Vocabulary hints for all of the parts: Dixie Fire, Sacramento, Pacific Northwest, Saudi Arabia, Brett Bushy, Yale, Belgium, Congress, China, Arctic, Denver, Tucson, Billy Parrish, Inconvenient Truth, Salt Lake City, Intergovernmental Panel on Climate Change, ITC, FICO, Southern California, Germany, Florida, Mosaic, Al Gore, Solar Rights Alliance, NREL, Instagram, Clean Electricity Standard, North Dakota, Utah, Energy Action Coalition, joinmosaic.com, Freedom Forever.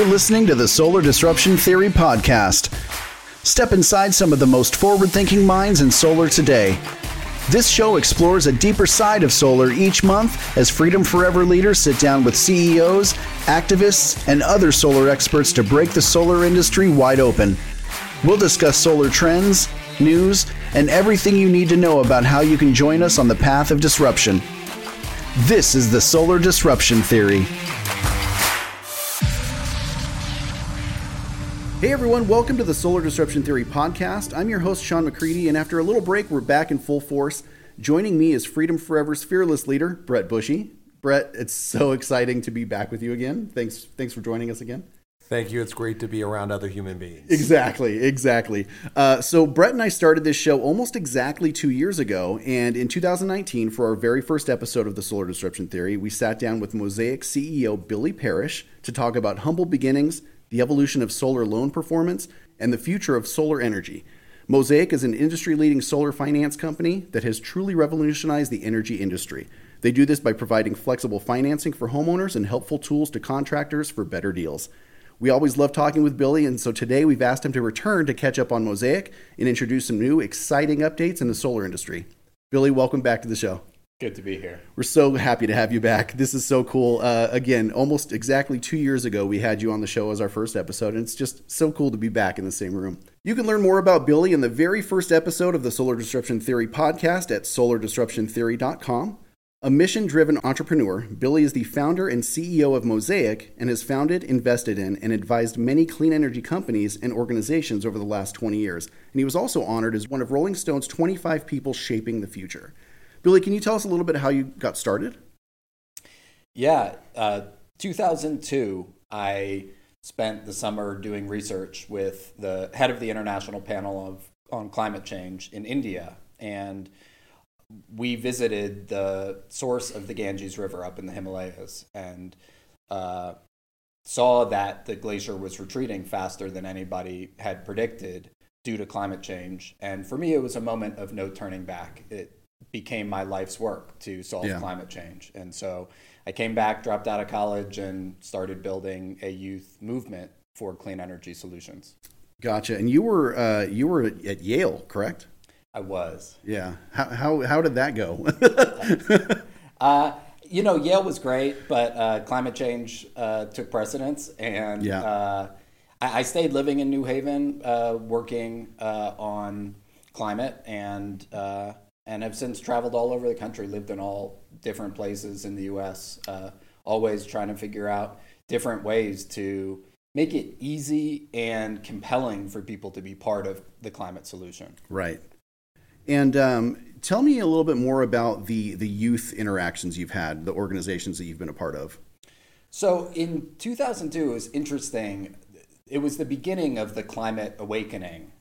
You're listening to the Solar Disruption Theory Podcast. Step inside some of the most forward-thinking minds in solar today. This show explores a deeper side of solar each month as Freedom Forever leaders sit down with CEOs, activists, and other solar experts to break the solar industry wide open. We'll discuss solar trends, news, and everything you need to know about how you can join us on the path of disruption. This is the Solar Disruption Theory. Hey everyone, welcome to the Solar Disruption Theory Podcast. I'm your host, Sean McCready, and after a little break, we're back in full force. Joining me is Freedom Forever's fearless leader, Brett Bushy. Brett, it's so exciting to be back with you again. Thanks for joining us again. Thank you. It's great to be around other human beings. Exactly. So Brett and I started this show almost exactly 2 years ago. And in 2019, for our very first episode of the Solar Disruption Theory, we sat down with Mosaic CEO Billy Parrish to talk about humble beginnings, the evolution of solar loan performance, and the future of solar energy. Mosaic is an industry-leading solar finance company that has truly revolutionized the energy industry. They do this by providing flexible financing for homeowners and helpful tools to contractors for better deals. We always love talking with Billy, and so today we've asked him to return to catch up on Mosaic and introduce some new, exciting updates in the solar industry. Billy, welcome back to the show. Good to be here. We're so happy to have you back. This is so cool. Again, almost exactly 2 years ago, we had you on the show as our first episode, and it's just so cool to be back in the same room. You can learn more about Billy in the very first episode of the Solar Disruption Theory Podcast at solardisruptiontheory.com. A mission-driven entrepreneur, Billy is the founder and CEO of Mosaic and has founded, invested in, and advised many clean energy companies and organizations over the last 20 years. And he was also honored as one of Rolling Stone's 25 people shaping the future. Billy, can you tell us a little bit how you got started? Yeah. 2002, I spent the summer doing research with the head of the International Panel on Climate Change in India, and we visited the source of the Ganges River up in the Himalayas and saw that the glacier was retreating faster than anybody had predicted due to climate change. And for me, it was a moment of no turning back. It became my life's work to solve climate change. And so I came back, dropped out of college, and started building a youth movement for clean energy solutions. Gotcha. And you were at Yale, correct? I was. Yeah. How did that go? Yale was great, but climate change took precedence. And I stayed living in New Haven, working on climate, and have since traveled all over the country, lived in all different places in the U.S., always trying to figure out different ways to make it easy and compelling for people to be part of the climate solution. Right. And tell me a little bit more about the youth interactions you've had, the organizations that you've been a part of. So in 2002, it was interesting. It was the beginning of the climate awakening,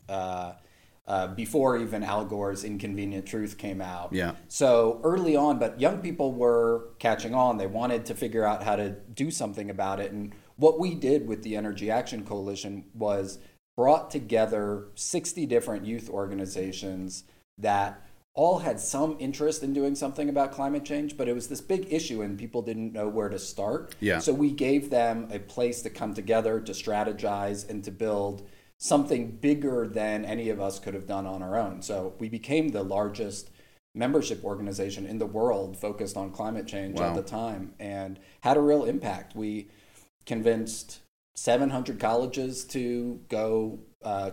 before even Al Gore's Inconvenient Truth came out. Yeah. So early on, but young people were catching on. They wanted to figure out how to do something about it. And what we did with the Energy Action Coalition was brought together 60 different youth organizations that all had some interest in doing something about climate change, but it was this big issue and people didn't know where to start. Yeah. So we gave them a place to come together, to strategize, and to build something bigger than any of us could have done on our own. So we became the largest membership organization in the world focused on climate change at the time and had a real impact. We convinced 700 colleges to go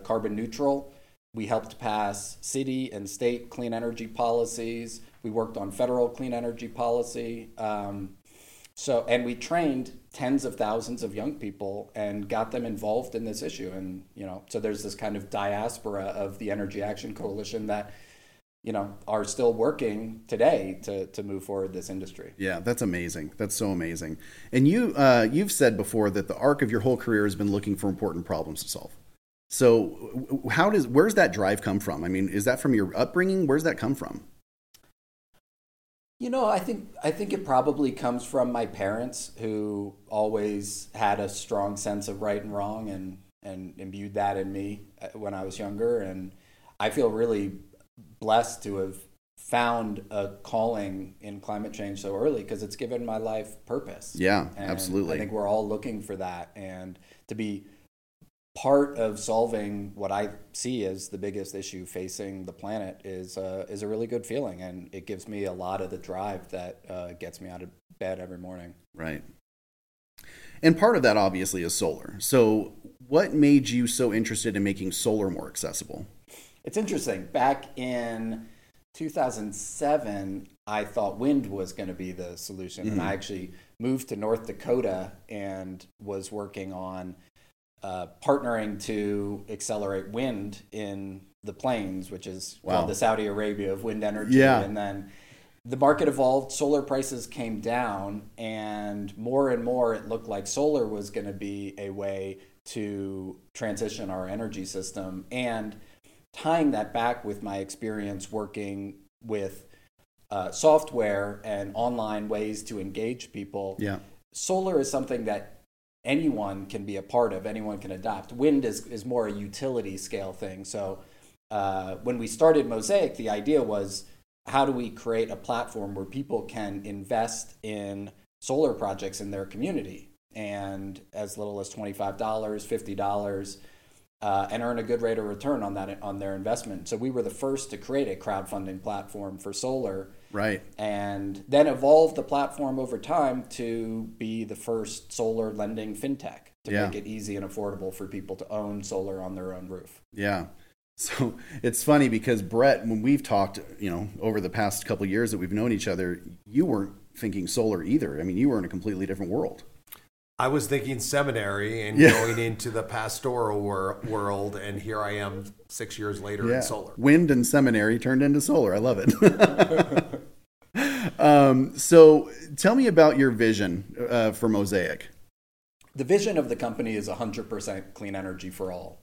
carbon neutral. We helped pass city and state clean energy policies. We worked on federal clean energy policy. And we trained tens of thousands of young people and got them involved in this issue. And, so there's this kind of diaspora of the Energy Action Coalition that, are still working today to move forward this industry. Yeah, that's amazing. That's so amazing. And you've said before that the arc of your whole career has been looking for important problems to solve. So where's that drive come from? I mean, is that from your upbringing? Where's that come from? I think it probably comes from my parents, who always had a strong sense of right and wrong and imbued that in me when I was younger. And I feel really blessed to have found a calling in climate change so early because it's given my life purpose. Yeah, and absolutely. I think we're all looking for that, and to be part of solving what I see as the biggest issue facing the planet is a really good feeling, and it gives me a lot of the drive that gets me out of bed every morning. Right. And part of that obviously is solar. So what made you so interested in making solar more accessible? It's interesting. Back in 2007, I thought wind was going to be the solution. Mm-hmm. And I actually moved to North Dakota and was working on partnering to accelerate wind in the plains, which is called the Saudi Arabia of wind energy. Yeah. And then the market evolved, solar prices came down, and more it looked like solar was going to be a way to transition our energy system. And tying that back with my experience working with software and online ways to engage people, solar is something that anyone can be a part of, anyone can adopt. Wind is more a utility scale thing. So when we started Mosaic, the idea was, how do we create a platform where people can invest in solar projects in their community, and as little as $25, $50, and earn a good rate of return on that, on their investment? So we were the first to create a crowdfunding platform for solar. Right. And then evolved the platform over time to be the first solar lending fintech to make it easy and affordable for people to own solar on their own roof. Yeah. So it's funny because, Brett, when we've talked, over the past couple of years that we've known each other, you weren't thinking solar either. I mean, you were in a completely different world. I was thinking seminary and going into the pastoral world, and here I am 6 years later in solar. Wind and seminary turned into solar. I love it. So tell me about your vision for Mosaic. The vision of the company is 100% clean energy for all.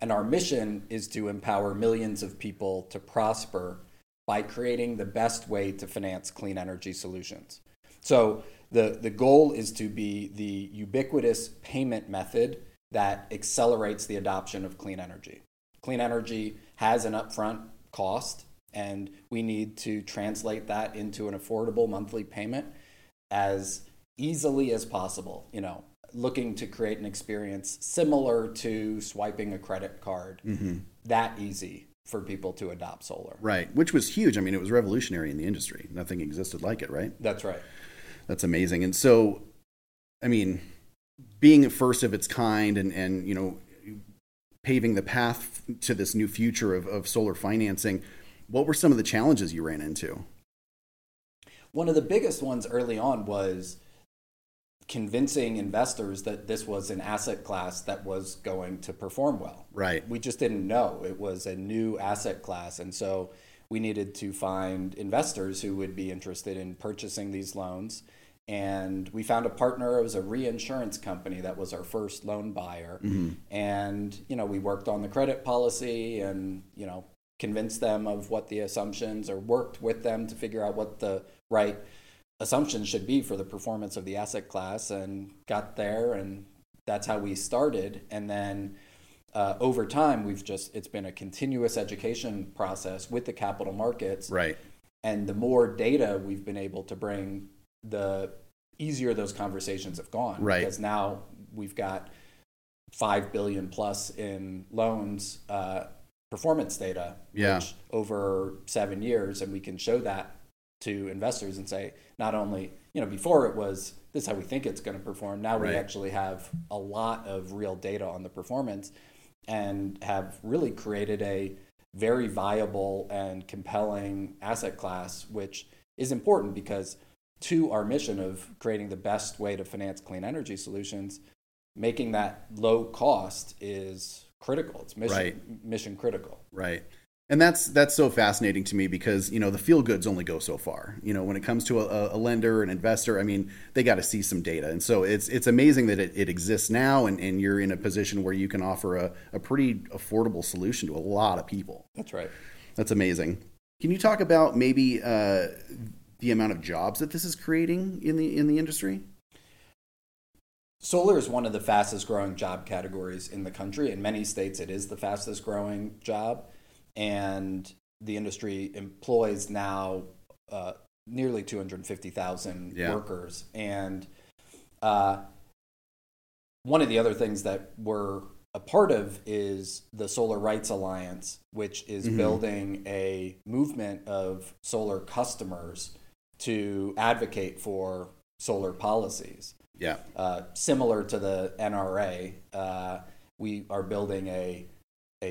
And our mission is to empower millions of people to prosper by creating the best way to finance clean energy solutions. So the goal is to be the ubiquitous payment method that accelerates the adoption of clean energy. Clean energy has an upfront cost, and we need to translate that into an affordable monthly payment as easily as possible, looking to create an experience similar to swiping a credit card, that easy for people to adopt solar. Right, which was huge. I mean, it was revolutionary in the industry. Nothing existed like it, right? That's right. That's amazing. And so, I mean, being the first of its kind and paving the path to this new future of solar financing, what were some of the challenges you ran into? One of the biggest ones early on was convincing investors that this was an asset class that was going to perform well. Right. We just didn't know. It was a new asset class. And so we needed to find investors who would be interested in purchasing these loans. And we found a partner. It was a reinsurance company that was our first loan buyer. Mm-hmm. And, we worked on the credit policy and, convinced them of what the assumptions, or worked with them to figure out what the right assumptions should be for the performance of the asset class, and got there, and that's how we started. And then over time, it's been a continuous education process with the capital markets. Right. And the more data we've been able to bring, the easier those conversations have gone. Right. Because now we've got 5 billion plus in loans, performance data, which over 7 years, and we can show that to investors and say, not only, before it was, this is how we think it's going to perform. Now we actually have a lot of real data on the performance, and have really created a very viable and compelling asset class, which is important because to our mission of creating the best way to finance clean energy solutions, making that low cost is critical. It's mission critical. Right. And that's so fascinating to me because, the feel goods only go so far. When it comes to a lender, an investor, I mean, they got to see some data. And so it's amazing that it exists now, and you're in a position where you can offer a pretty affordable solution to a lot of people. That's right. That's amazing. Can you talk about maybe the amount of jobs that this is creating in the industry? Solar is one of the fastest growing job categories in the country. In many states, it is the fastest growing job. And the industry employs now nearly 250,000 workers. And one of the other things that we're a part of is the Solar Rights Alliance, which is building a movement of solar customers to advocate for solar policies. Similar to the NRA, we are building a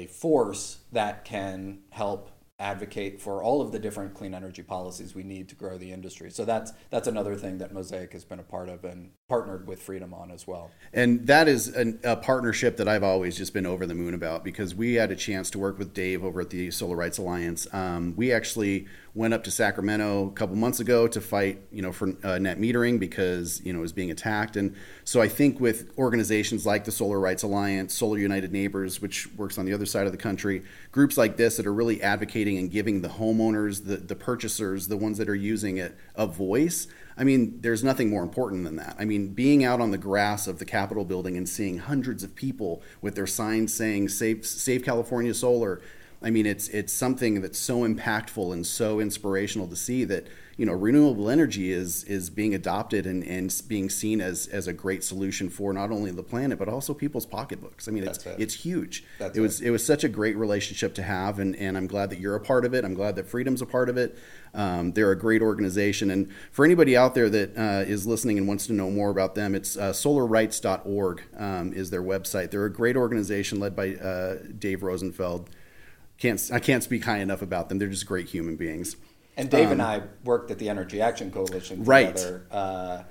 force that can help advocate for all of the different clean energy policies we need to grow the industry. So that's another thing that Mosaic has been a part of and partnered with Freedom on as well. And that is a partnership that I've always just been over the moon about, because we had a chance to work with Dave over at the Solar Rights Alliance. We actually went up to Sacramento a couple months ago to fight, for net metering, because, it was being attacked. And so I think with organizations like the Solar Rights Alliance, Solar United Neighbors, which works on the other side of the country, groups like this that are really advocating and giving the homeowners, the purchasers, the ones that are using it, a voice. I mean, there's nothing more important than that. I mean, being out on the grass of the Capitol building and seeing hundreds of people with their signs saying Save California Solar, I mean, it's something that's so impactful and so inspirational to see that, renewable energy is being adopted and being seen as a great solution for not only the planet, but also people's pocketbooks. I mean, it's huge. It was such a great relationship to have. And I'm glad that you're a part of it. I'm glad that Freedom's a part of it. They're a great organization. And for anybody out there that is listening and wants to know more about them, it's solarrights.org is their website. They're a great organization led by Dave Rosenfeld. I can't speak high enough about them. They're just great human beings. And Dave and I worked at the Energy Action Coalition together. Right.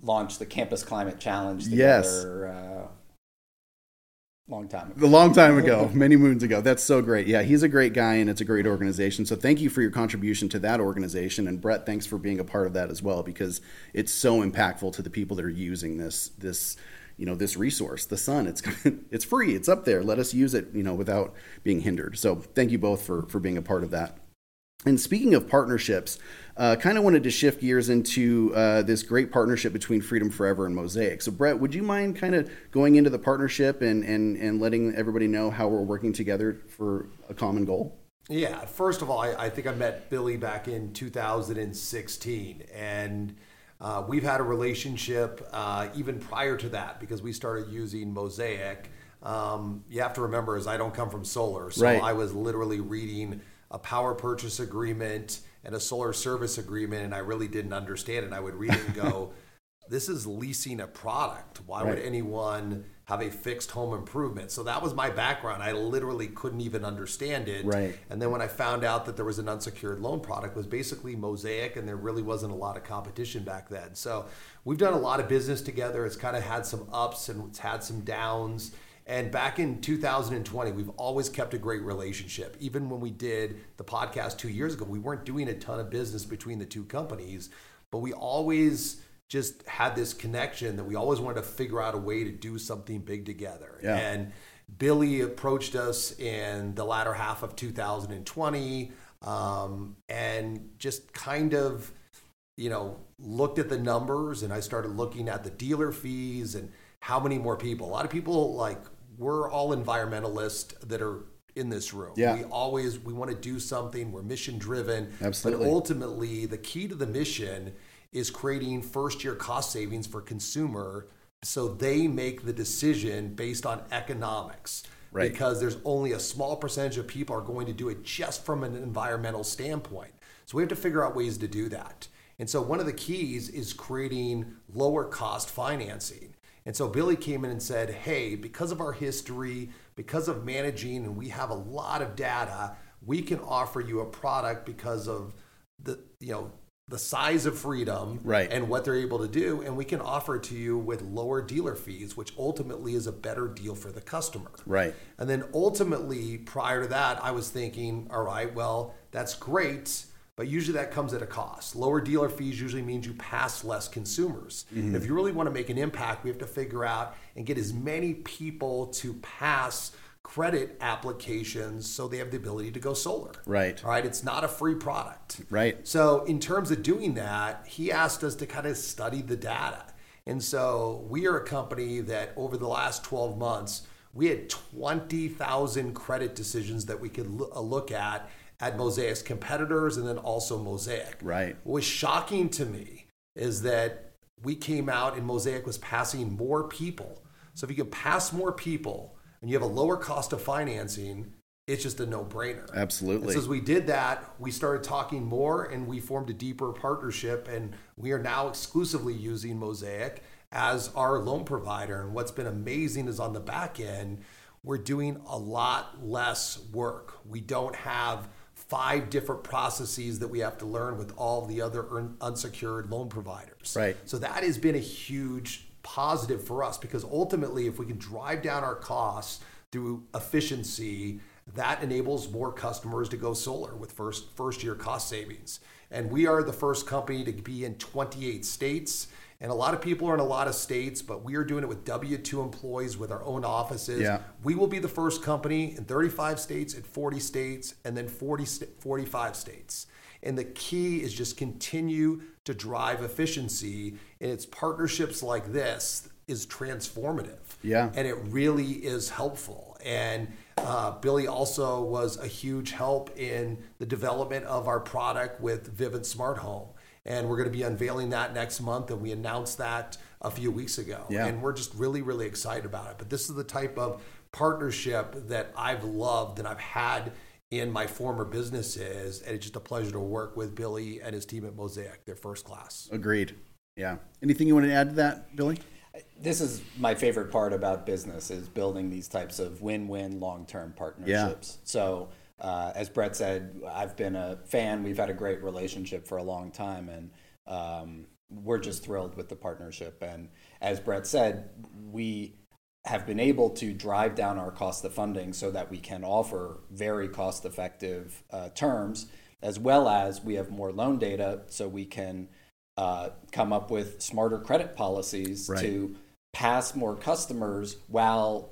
Launched the Campus Climate Challenge together. Yes. A long time ago, many moons ago. That's so great. Yeah, he's a great guy, and it's a great organization. So thank you for your contribution to that organization. And Brett, thanks for being a part of that as well, because it's so impactful to the people that are using this. This resource, the sun, it's free, it's up there. Let us use it, without being hindered. So thank you both for being a part of that. And speaking of partnerships, kind of wanted to shift gears into this great partnership between Freedom Forever and Mosaic. So Brett, would you mind kind of going into the partnership and letting everybody know how we're working together for a common goal? Yeah, first of all, I think I met Billy back in 2016, and we've had a relationship even prior to that, because we started using Mosaic. You have to remember, I don't come from solar, so I was literally reading a power purchase agreement and a solar service agreement, and I really didn't understand it. I would read it and go, this is leasing a product. Why would anyone have a fixed home improvement? So that was my background. I literally couldn't even understand it. Right. And then when I found out that there was an unsecured loan product, was basically Mosaic, and there really wasn't a lot of competition back then. So we've done a lot of business together. It's kind of had some ups and it's had some downs. And back in 2020, we've always kept a great relationship. Even when we did the podcast 2 years ago, we weren't doing a ton of business between the two companies, but we always just had this connection that we always wanted to figure out a way to do something big together. Yeah. And Billy approached us in the latter half of 2020 and just kind of, looked at the numbers, and I started looking at the dealer fees and how many more people. A lot of people, we're all environmentalists that are in this room. Yeah. We want to do something. We're mission driven. Absolutely. But ultimately, the key to the mission is creating first-year cost savings for consumer, so they make the decision based on economics. Right. Because there's only a small percentage of people are going to do it just from an environmental standpoint. So we have to figure out ways to do that. And so one of the keys is creating lower-cost financing. And so Billy came in and said, hey, because of our history, because of managing, and we have a lot of data, we can offer you a product because of the size of Freedom and what they're able to do, and we can offer it to you with lower dealer fees, which ultimately is a better deal for the customer. Right. And then ultimately, prior to that, I was thinking, all right, well, that's great, but usually that comes at a cost. Lower dealer fees usually means you pass less consumers. Mm-hmm. If you really want to make an impact, we have to figure out and get as many people to pass credit applications so they have the ability to go solar. Right. All right. It's not a free product. Right. So in terms of doing that, he asked us to kind of study the data. And so we are a company that over the last 12 months, We had 20,000 credit decisions that we could look at Mosaic's competitors and then also Mosaic. Right. What was shocking to me is that we came out and Mosaic was passing more people. So if you can pass more people and you have a lower cost of financing, it's just a no-brainer. Absolutely. And so as we did that, we started talking more and we formed a deeper partnership, and we are now exclusively using Mosaic as our loan provider. And what's been amazing is on the back end, we're doing a lot less work. We don't have 5 different processes that we have to learn with all the other unsecured loan providers. Right. So that has been a huge positive for us, because ultimately if we can drive down our costs through efficiency, that enables more customers to go solar with first year cost savings. And we are the first company to be in 28 states. And a lot of people are in a lot of states, but we are doing it with W-2 employees with our own offices. Yeah. We will be the first company in 35 states, at 40 states, and then 45 states. And the key is just continue to drive efficiency. And it's partnerships like this is transformative. Yeah. And it really is helpful. And Billy also was a huge help in the development of our product with Vivint Smart Home. And we're going to be unveiling that next month, and we announced that a few weeks ago. Yeah. And we're just really, really excited about it. But this is the type of partnership that I've loved and I've had in my former businesses, and it's just a pleasure to work with Billy and his team at Mosaic. They're first class. Agreed. Yeah. Anything you want to add to that, Billy? This is my favorite part about business, is building these types of win-win long-term partnerships. Yeah. So as Brett said, I've been a fan. We've had a great relationship for a long time, and we're just thrilled with the partnership. And as Brett said, we have been able to drive down our cost of funding so that we can offer very cost-effective terms, as well as we have more loan data so we can come up with smarter credit policies right. to pass more customers while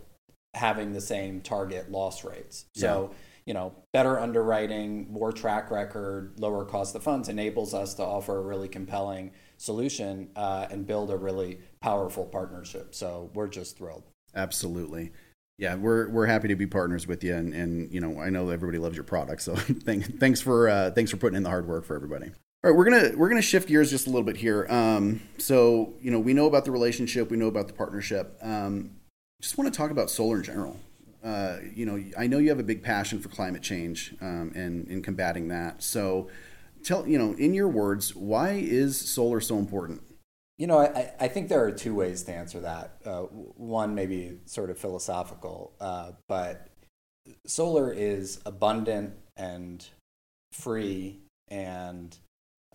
having the same target loss rates. So. Yeah. You know, better underwriting, more track record, lower cost of funds enables us to offer a really compelling solution and build a really powerful partnership. So we're just thrilled. Absolutely. Yeah, we're happy to be partners with you, and you know, I know everybody loves your product. So thanks for putting in the hard work for everybody. All right, we're gonna shift gears just a little bit here. So you know, we know about the relationship, we know about the partnership. Just want to talk about solar in general. You know, I know you have a big passion for climate change and in combating that. So tell, you know, in your words, why is solar so important? You know, I think there are 2 ways to answer that. One maybe sort of philosophical, but solar is abundant and free and,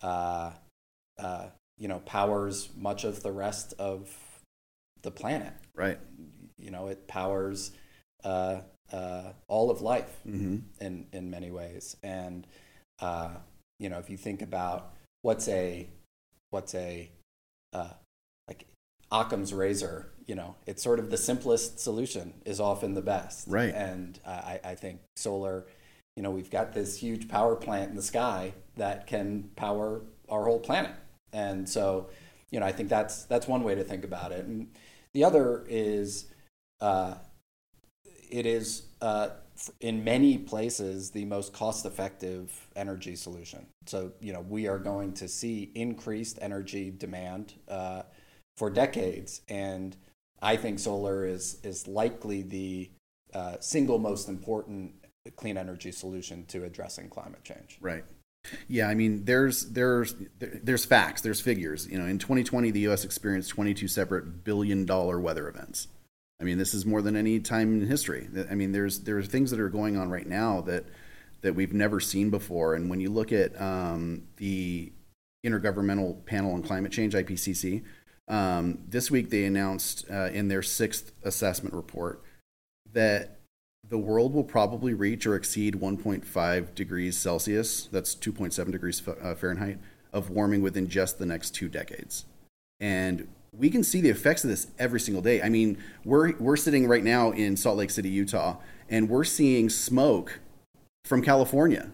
you know, powers much of the rest of the planet. Right. You know, it powers all of life mm-hmm. in many ways, and you know, if you think about what's a like Occam's razor, you know, it's sort of the simplest solution is often the best, right? And I think solar, you know, we've got this huge power plant in the sky that can power our whole planet, and so you know, I think that's one way to think about it, and the other is. It is, in many places, the most cost-effective energy solution. So, you know, we are going to see increased energy demand for decades. And I think solar is likely the single most important clean energy solution to addressing climate change. Right. Yeah, I mean, there's facts, there's figures. You know, in 2020, the U.S. experienced 22 separate billion-dollar weather events. I mean, this is more than any time in history. I mean, there are things that are going on right now that we've never seen before. And when you look at the Intergovernmental Panel on Climate Change, IPCC, this week they announced in their 6th assessment report that the world will probably reach or exceed 1.5 degrees Celsius, that's 2.7 degrees Fahrenheit, of warming within just the next 2 decades. And we can see the effects of this every single day. I mean, we're sitting right now in Salt Lake City, Utah, and we're seeing smoke from California.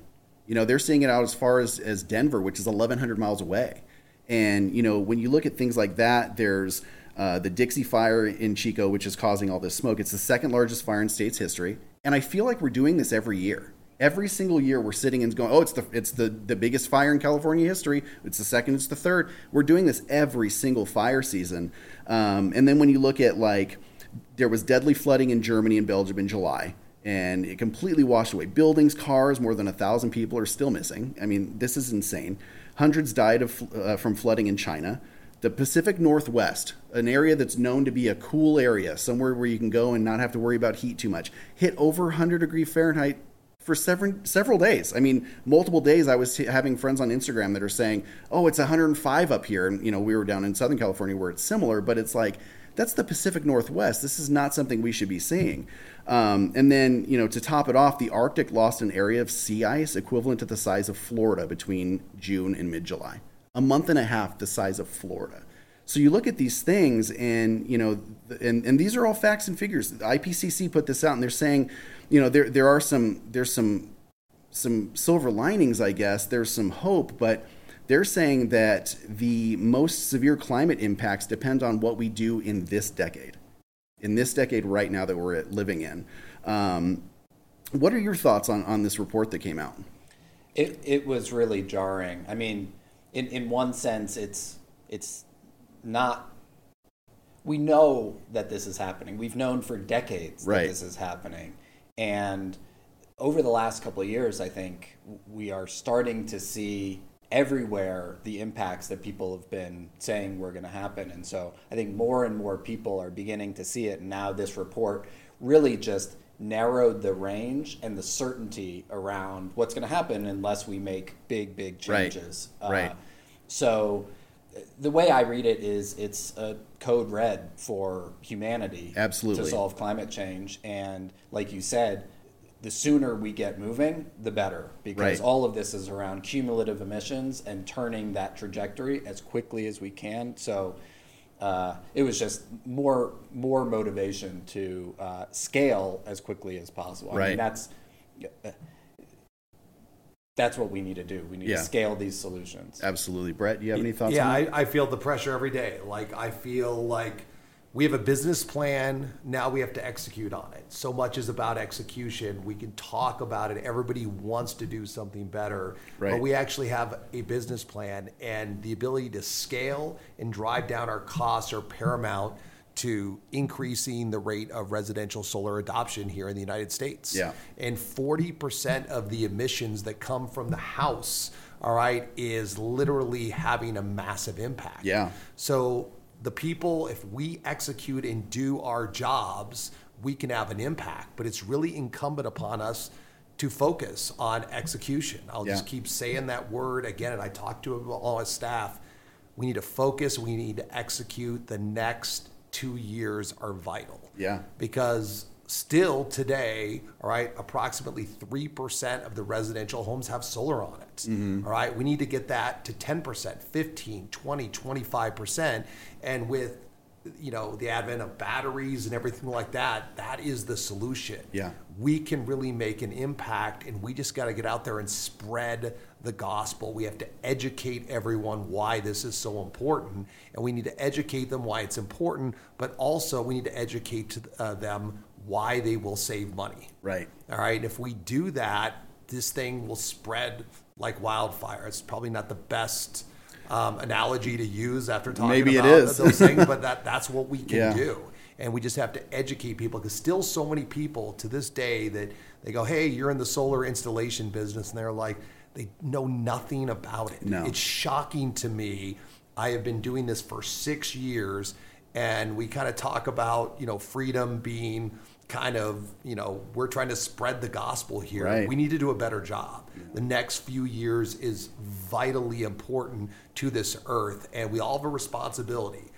You know, they're seeing it out as far as Denver, which is 1,100 miles away. And, you know, when you look at things like that, there's the Dixie Fire in Chico, which is causing all this smoke. It's the second largest fire in state's history. And I feel like we're doing this every year. Every single year we're sitting and going, oh, it's the biggest fire in California history. It's the second, it's the third. We're doing this every single fire season. And then when you look at, like, there was deadly flooding in Germany and Belgium in July, and it completely washed away buildings, cars. More than 1,000 people are still missing. I mean, this is insane. Hundreds died from flooding in China. The Pacific Northwest, an area that's known to be a cool area, somewhere where you can go and not have to worry about heat too much, hit over 100 degrees Fahrenheit for several days. I mean, multiple days. I was having friends on Instagram that are saying, oh, it's 105 up here. And, you know, we were down in Southern California where it's similar, but it's like, that's the Pacific Northwest. This is not something we should be seeing. And then, you know, to top it off, the Arctic lost an area of sea ice equivalent to the size of Florida between June and mid-July. A month and a half the size of Florida. So you look at these things and, you know, and these are all facts and figures. The IPCC put this out and they're saying, you know, there's some silver linings, I guess. There's some hope, but they're saying that the most severe climate impacts depend on what we do in this decade right now that we're living in. What are your thoughts on this report that came out? It was really jarring. I mean, in one sense, it's not, we know that this is happening. We've known for decades that this is happening. And over the last couple of years, I think we are starting to see everywhere the impacts that people have been saying were going to happen. And so I think more and more people are beginning to see it. And now this report really just narrowed the range and the certainty around what's going to happen unless we make big changes. So the way I read it is it's a code red for humanity to solve climate change. And like you said, the sooner we get moving, the better, because all of this is around cumulative emissions and turning that trajectory as quickly as we can. So it was just more motivation to scale as quickly as possible. I mean, that's what we need to do. We need to scale these solutions. Absolutely. Brett, do you have any thoughts on that? Yeah, I feel the pressure every day. Like, I feel like we have a business plan. Now we have to execute on it. So much is about execution. We can talk about it. Everybody wants to do something better. But we actually have a business plan, and the ability to scale and drive down our costs are paramount to increasing the rate of residential solar adoption here in the United States. And 40% of the emissions that come from the house, is literally having a massive impact. So the people, if we execute and do our jobs, we can have an impact, but it's really incumbent upon us to focus on execution. I'll just keep saying that word again, and I talk to all my staff. We need to focus, we need to execute. The next 2 years are vital. Because still today, approximately 3% of the residential homes have solar on it. We need to get that to 10%, 15, 20, 25%. And with, you know, the advent of batteries and everything like that, that is the solution. We can really make an impact, and we just got to get out there and spread the gospel. We have to educate everyone why this is so important, and we need to educate them why it's important, but also we need to educate them why they will save money. And if we do that, this thing will spread like wildfire. It's probably not the best analogy to use after talking about those things, but that's what we can do. And we just have to educate people, because still so many people to this day that they go, hey, you're in the solar installation business, and they're like, they know nothing about it. It's shocking to me. I have been doing this for 6 years, and we kind of talk about, you know, freedom being kind of, you know, we're trying to spread the gospel here. We need to do a better job. The next few years is vitally important to this earth, and we all have a responsibility.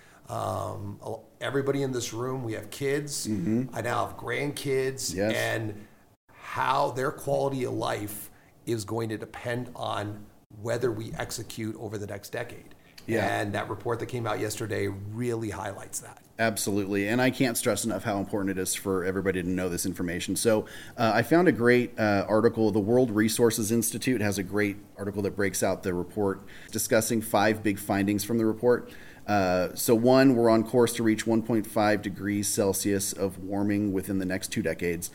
Everybody in this room, we have kids. I now have grandkids, and how their quality of life is going to depend on whether we execute over the next decade. And that report that came out yesterday really highlights that. Absolutely. And I can't stress enough how important it is for everybody to know this information. So I found a great article. The World Resources Institute has a great article that breaks out the report, discussing 5 big findings from the report. So one, we're on course to reach 1.5 degrees Celsius of warming within the next 2 decades.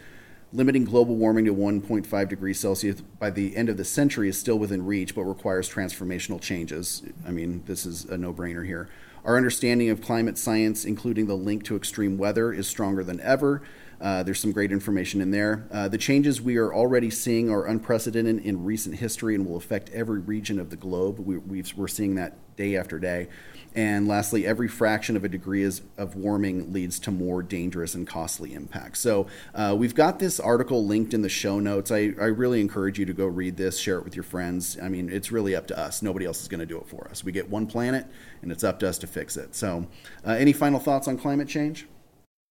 Limiting global warming to 1.5 degrees Celsius by the end of the century is still within reach, but requires transformational changes. I mean, this is a no-brainer here. Our understanding of climate science, including the link to extreme weather, is stronger than ever. There's some great information in there. The changes we are already seeing are unprecedented in recent history and will affect every region of the globe. We're seeing that day after day. And lastly, every fraction of a degree of warming leads to more dangerous and costly impacts. So we've got this article linked in the show notes. I really encourage you to go read this, share it with your friends. I mean, it's really up to us. Nobody else is going to do it for us. We get one planet, and it's up to us to fix it. So any final thoughts on climate change?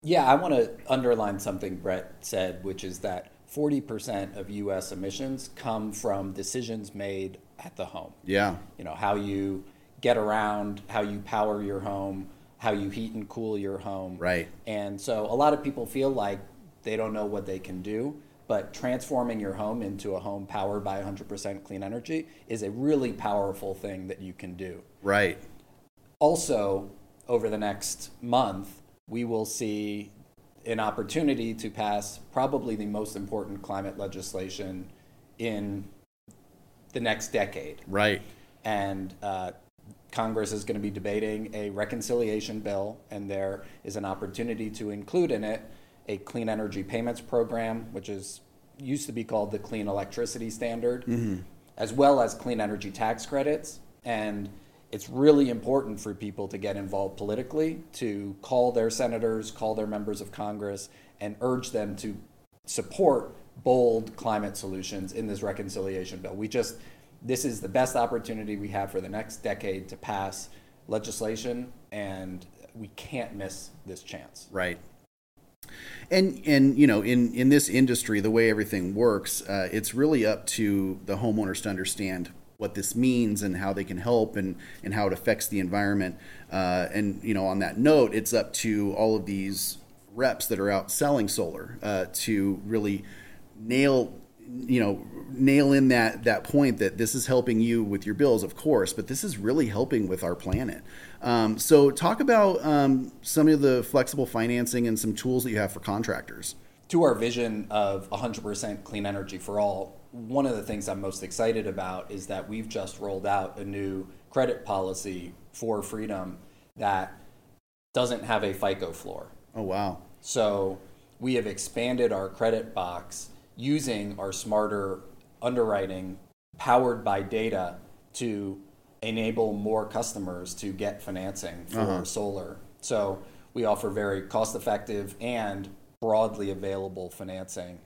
Yeah, I want to underline something Brett said, which is that 40% of U.S. emissions come from decisions made at the home. Yeah. You know, how you get around, how you power your home, how you heat and cool your home. Right. And so a lot of people feel like they don't know what they can do, but transforming your home into a home powered by 100% clean energy is a really powerful thing that you can do. Right. Also, over the next month, we will see an opportunity to pass probably the most important climate legislation in the next decade. Right. And Congress is going to be debating a reconciliation bill, and there is an opportunity to include in it a clean energy payments program, which used to be called the Clean Electricity Standard, as well as clean energy tax credits. And it's really important for people to get involved politically, to call their senators, call their members of Congress, and urge them to support bold climate solutions in this reconciliation bill. This is the best opportunity we have for the next decade to pass legislation, and we can't miss this chance. Right. And you know, in this industry, the way everything works, it's really up to the homeowners to understand what this means and how they can help and how it affects the environment. And, you know, on that note, it's up to all of these reps that are out selling solar to really nail in that point that this is helping you with your bills, of course, but this is really helping with our planet. So talk about some of the flexible financing and some tools that you have for contractors. To our vision of 100% clean energy for all, one of the things I'm most excited about is that we've just rolled out a new credit policy for Freedom that doesn't have a FICO floor. Oh, wow. So we have expanded our credit box using our smarter underwriting powered by data to enable more customers to get financing for solar. So we offer very cost-effective and broadly available financing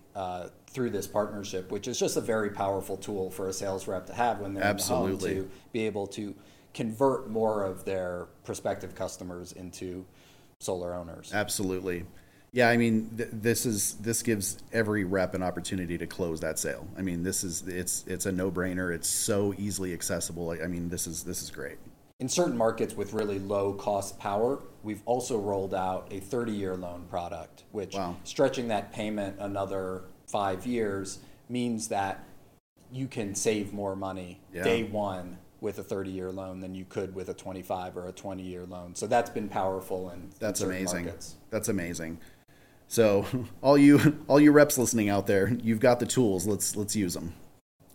through this partnership, which is just a very powerful tool for a sales rep to have when they're in the home, to be able to convert more of their prospective customers into solar owners. Absolutely. Yeah, I mean, this gives every rep an opportunity to close that sale. I mean, it's a no-brainer. It's so easily accessible. I mean, this is great. In certain markets with really low cost power, we've also rolled out a 30-year loan product, which stretching that payment another 5 years means that you can save more money day one with a 30-year loan than you could with a 25 or a 20-year loan. So that's been powerful, and that's amazing. Markets. That's amazing. So all you reps listening out there, you've got the tools. Let's use them.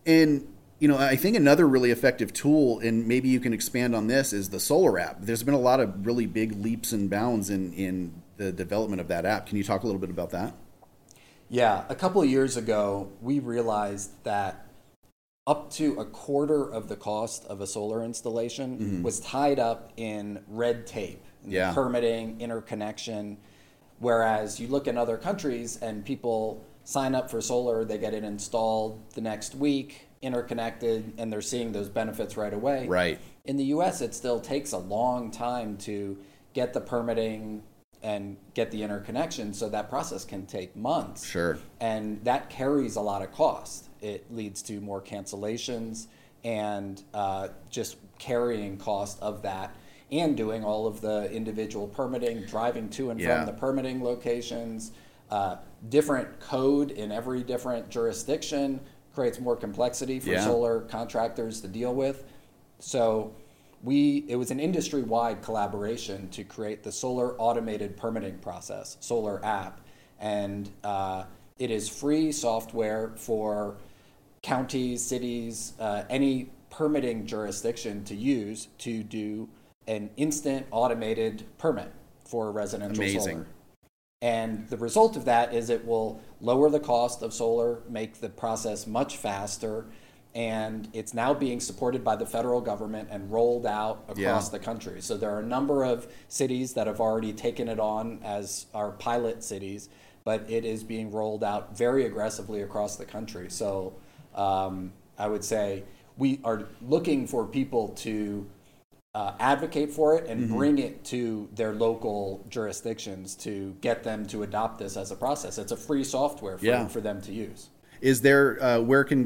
And you know, I think another really effective tool, and maybe you can expand on this, is the Solar app. There's been a lot of really big leaps and bounds in the development of that app. Can you talk a little bit about that? Yeah, a couple of years ago, we realized that up to a quarter of the cost of a solar installation was tied up in red tape, permitting, interconnection, whereas you look in other countries and people sign up for solar, they get it installed the next week, interconnected, and they're seeing those benefits right away. Right. In the US, it still takes a long time to get the permitting and get the interconnection, so that process can take months. Sure. And that carries a lot of cost. It leads to more cancellations and just carrying cost of that and doing all of the individual permitting, driving to and from the permitting locations, different code in every different jurisdiction, creates more complexity for solar contractors to deal with. So It was an industry-wide collaboration to create the solar automated permitting process, Solar App, and it is free software for counties, cities, any permitting jurisdiction to use to do an instant automated permit for residential solar. And the result of that is it will lower the cost of solar, make the process much faster, and it's now being supported by the federal government and rolled out across the country. So there are a number of cities that have already taken it on as our pilot cities, but it is being rolled out very aggressively across the country. So I would say we are looking for people to advocate for it and bring it to their local jurisdictions to get them to adopt this as a process. It's a free software for them to use. Is there where can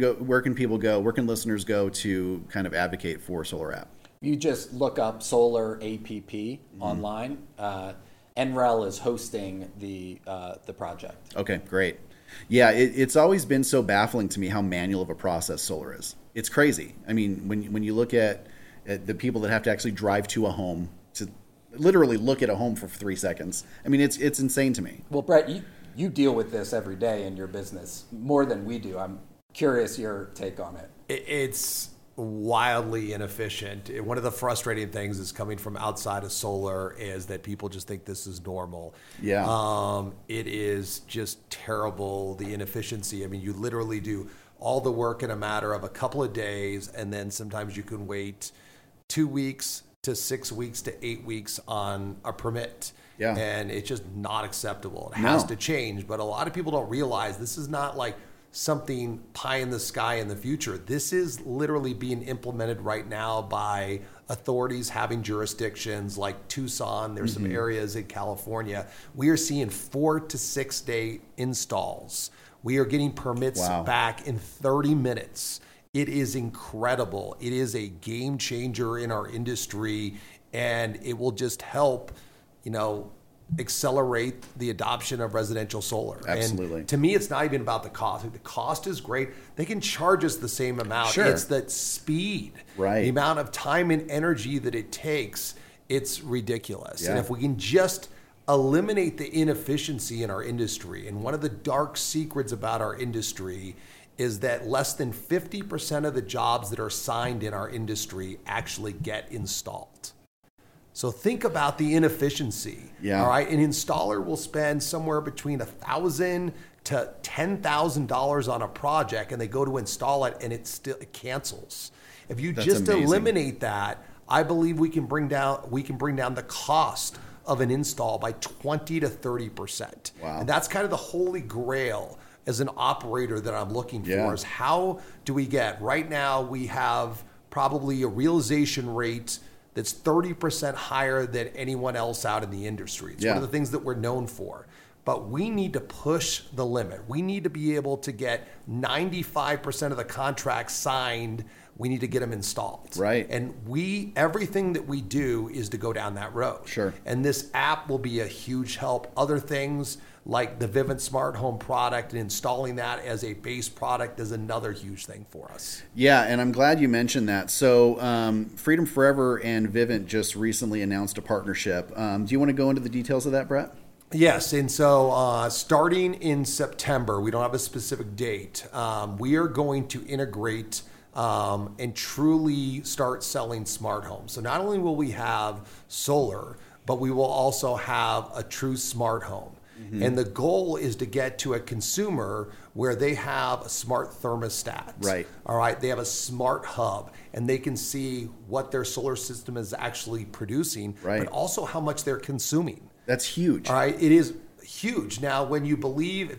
people go? Where can listeners go to kind of advocate for Solar App? You just look up Solar App online. NREL is hosting the project. Okay, great. Yeah, it's always been so baffling to me how manual of a process solar is. It's crazy. I mean, when you look at the people that have to actually drive to a home to literally look at a home for 3 seconds, I mean, it's insane to me. Well, Brett, You deal with this every day in your business, more than we do. I'm curious your take on it. It's wildly inefficient. One of the frustrating things is coming from outside of solar is that people just think this is normal. Yeah. It is just terrible, the inefficiency. I mean, you literally do all the work in a matter of a couple of days, and then sometimes you can wait 2 weeks to 6 weeks to 8 weeks on a permit. Yeah. And it's just not acceptable. It has to change. But a lot of people don't realize this is not like something pie in the sky in the future. This is literally being implemented right now by authorities having jurisdictions like Tucson. There's some areas in California. We are seeing 4 to 6 day installs. We are getting permits back in 30 minutes. It is incredible. It is a game changer in our industry, and it will just help accelerate the adoption of residential solar. Absolutely. And to me, it's not even about the cost. The cost is great. They can charge us the same amount. Sure. It's that speed, the amount of time and energy that it takes. It's ridiculous. Yeah. And if we can just eliminate the inefficiency in our industry, and one of the dark secrets about our industry is that less than 50% of the jobs that are signed in our industry actually get installed. So think about the inefficiency, all right? An installer will spend somewhere between $1,000 to $10,000 on a project, and they go to install it, and it cancels. If you eliminate that, I believe we can bring down the cost of an install by 20 to 30%. Wow. And that's kind of the holy grail as an operator that I'm looking for is how do we get, right now we have probably a realization rate that's 30% higher than anyone else out in the industry. It's one of the things that we're known for. But we need to push the limit. We need to be able to get 95% of the contracts signed. We need to get them installed. Right. And everything that we do is to go down that road. Sure. And this app will be a huge help. Other things like the Vivint Smart Home product and installing that as a base product is another huge thing for us. Yeah, and I'm glad you mentioned that. So Freedom Forever and Vivint just recently announced a partnership. Do you want to go into the details of that, Brett? Yes, and so starting in September, we don't have a specific date, we are going to integrate and truly start selling smart homes. So not only will we have solar, but we will also have a true smart home. Mm-hmm. And the goal is to get to a consumer where they have a smart thermostat. Right. All right. They have a smart hub, and they can see what their solar system is actually producing, but also how much they're consuming. That's huge. All right. It is huge. Now, if you believe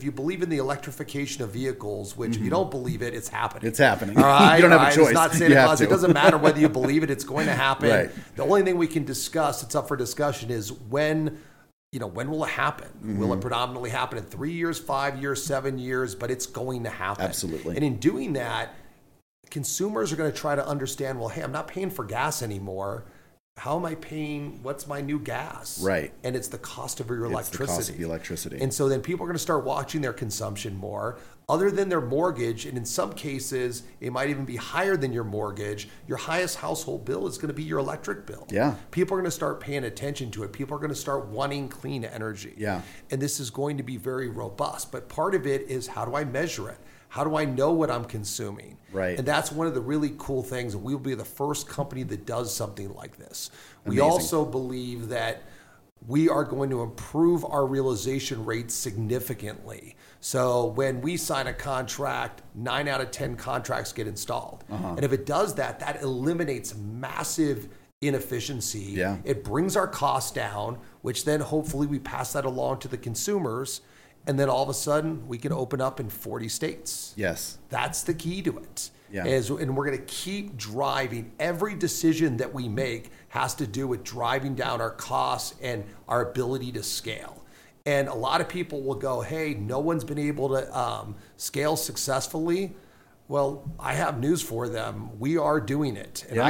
in the electrification of vehicles, which if you don't believe it, it's happening. It's happening. All right. You don't have a choice. It's not Santa Claus. It doesn't matter whether you believe it. It's going to happen. Right. The only thing we can discuss, it's up for discussion, is when will it happen? Mm-hmm. Will it predominantly happen in 3 years, 5 years, 7 years? But it's going to happen. Absolutely. And in doing that, consumers are going to try to understand, well, hey, I'm not paying for gas anymore. how am I paying? What's my new gas? Right. And it's the cost of your electricity. It's the cost of the electricity. And so then people are going to start watching their consumption more, other than their mortgage. And in some cases, it might even be higher than your mortgage. Your highest household bill is going to be your electric bill. Yeah. People are going to start paying attention to it. People are going to start wanting clean energy. Yeah. And this is going to be very robust. But part of it is, how do I measure it? How do I know what I'm consuming? Right. And that's one of the really cool things. We'll be the first company that does something like this. Amazing. We also believe that we are going to improve our realization rates significantly. So when we sign a contract, 9 out of 10 contracts get installed. Uh-huh. And if it does that, that eliminates massive inefficiency. Yeah. It brings our costs down, which then hopefully we pass that along to the consumers. And then all of a sudden, we can open up in 40 states. Yes. That's the key to it. Yeah. And we're going to keep driving. Every decision that we make has to do with driving down our costs and our ability to scale. And a lot of people will go, hey, no one's been able to scale successfully. Well, I have news for them. We are doing it. And yeah.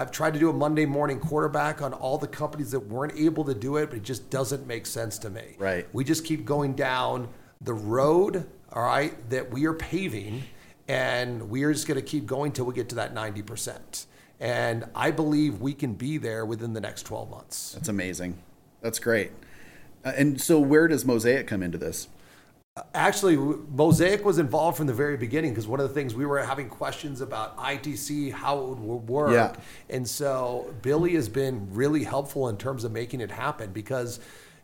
I've tried to do a Monday morning quarterback on all the companies that weren't able to do it, but it just doesn't make sense to me. Right. We just keep going down the road, all right, that we are paving, and we are just going to keep going till we get to that 90%. And I believe we can be there within the next 12 months. That's amazing. That's great. And so where does Mosaic come into this? Actually, Mosaic was involved from the very beginning, because one of the things we were having questions about ITC, how it would work. Yeah. And so Billy has been really helpful in terms of making it happen, because,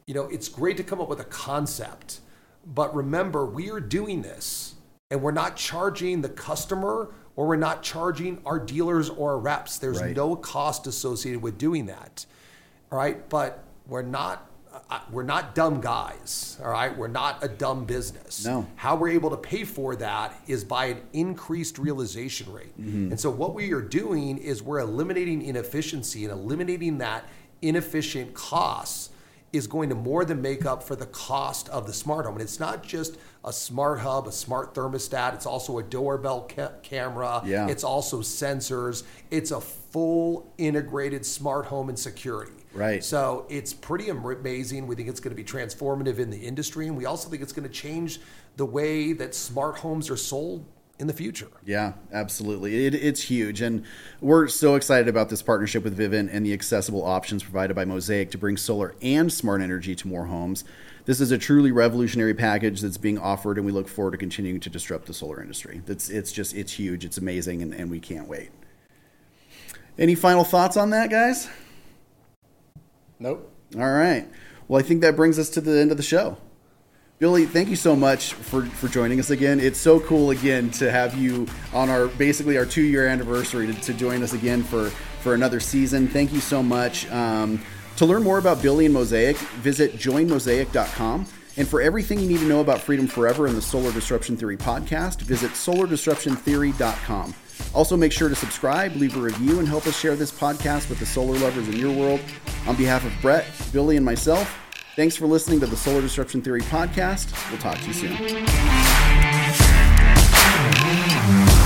you know, it's great to come up with a concept. But remember, we are doing this, and we're not charging the customer, or we're not charging our dealers or our reps. There's right. no cost associated with doing that. All right. But we're not dumb guys, all right? We're not a dumb business. No. How we're able to pay for that is by an increased realization rate. Mm-hmm. And so what we are doing is we're eliminating inefficiency, and eliminating that inefficient cost is going to more than make up for the cost of the smart home. And it's not just a smart hub, a smart thermostat. It's also a doorbell camera. Yeah. It's also sensors. It's a full integrated smart home and security. Right. So it's pretty amazing. We think it's going to be transformative in the industry. And we also think it's going to change the way that smart homes are sold in the future. Yeah, absolutely. It's huge. And we're so excited about this partnership with Vivint and the accessible options provided by Mosaic to bring solar and smart energy to more homes. This is a truly revolutionary package that's being offered, and we look forward to continuing to disrupt the solar industry. It's huge. It's amazing. And we can't wait. Any final thoughts on that, guys? Nope. All right. Well, I think that brings us to the end of the show. Billy, thank you so much for joining us again. It's so cool again to have you on our 2-year anniversary to join us again for another season. Thank you so much. To learn more about Billy and Mosaic, visit joinmosaic.com. And for everything you need to know about Freedom Forever and the Solar Disruption Theory podcast, visit solardisruptiontheory.com. Also, make sure to subscribe, leave a review, and help us share this podcast with the solar lovers in your world. On behalf of Brett, Billy, and myself, thanks for listening to the Solar Disruption Theory podcast. We'll talk to you soon.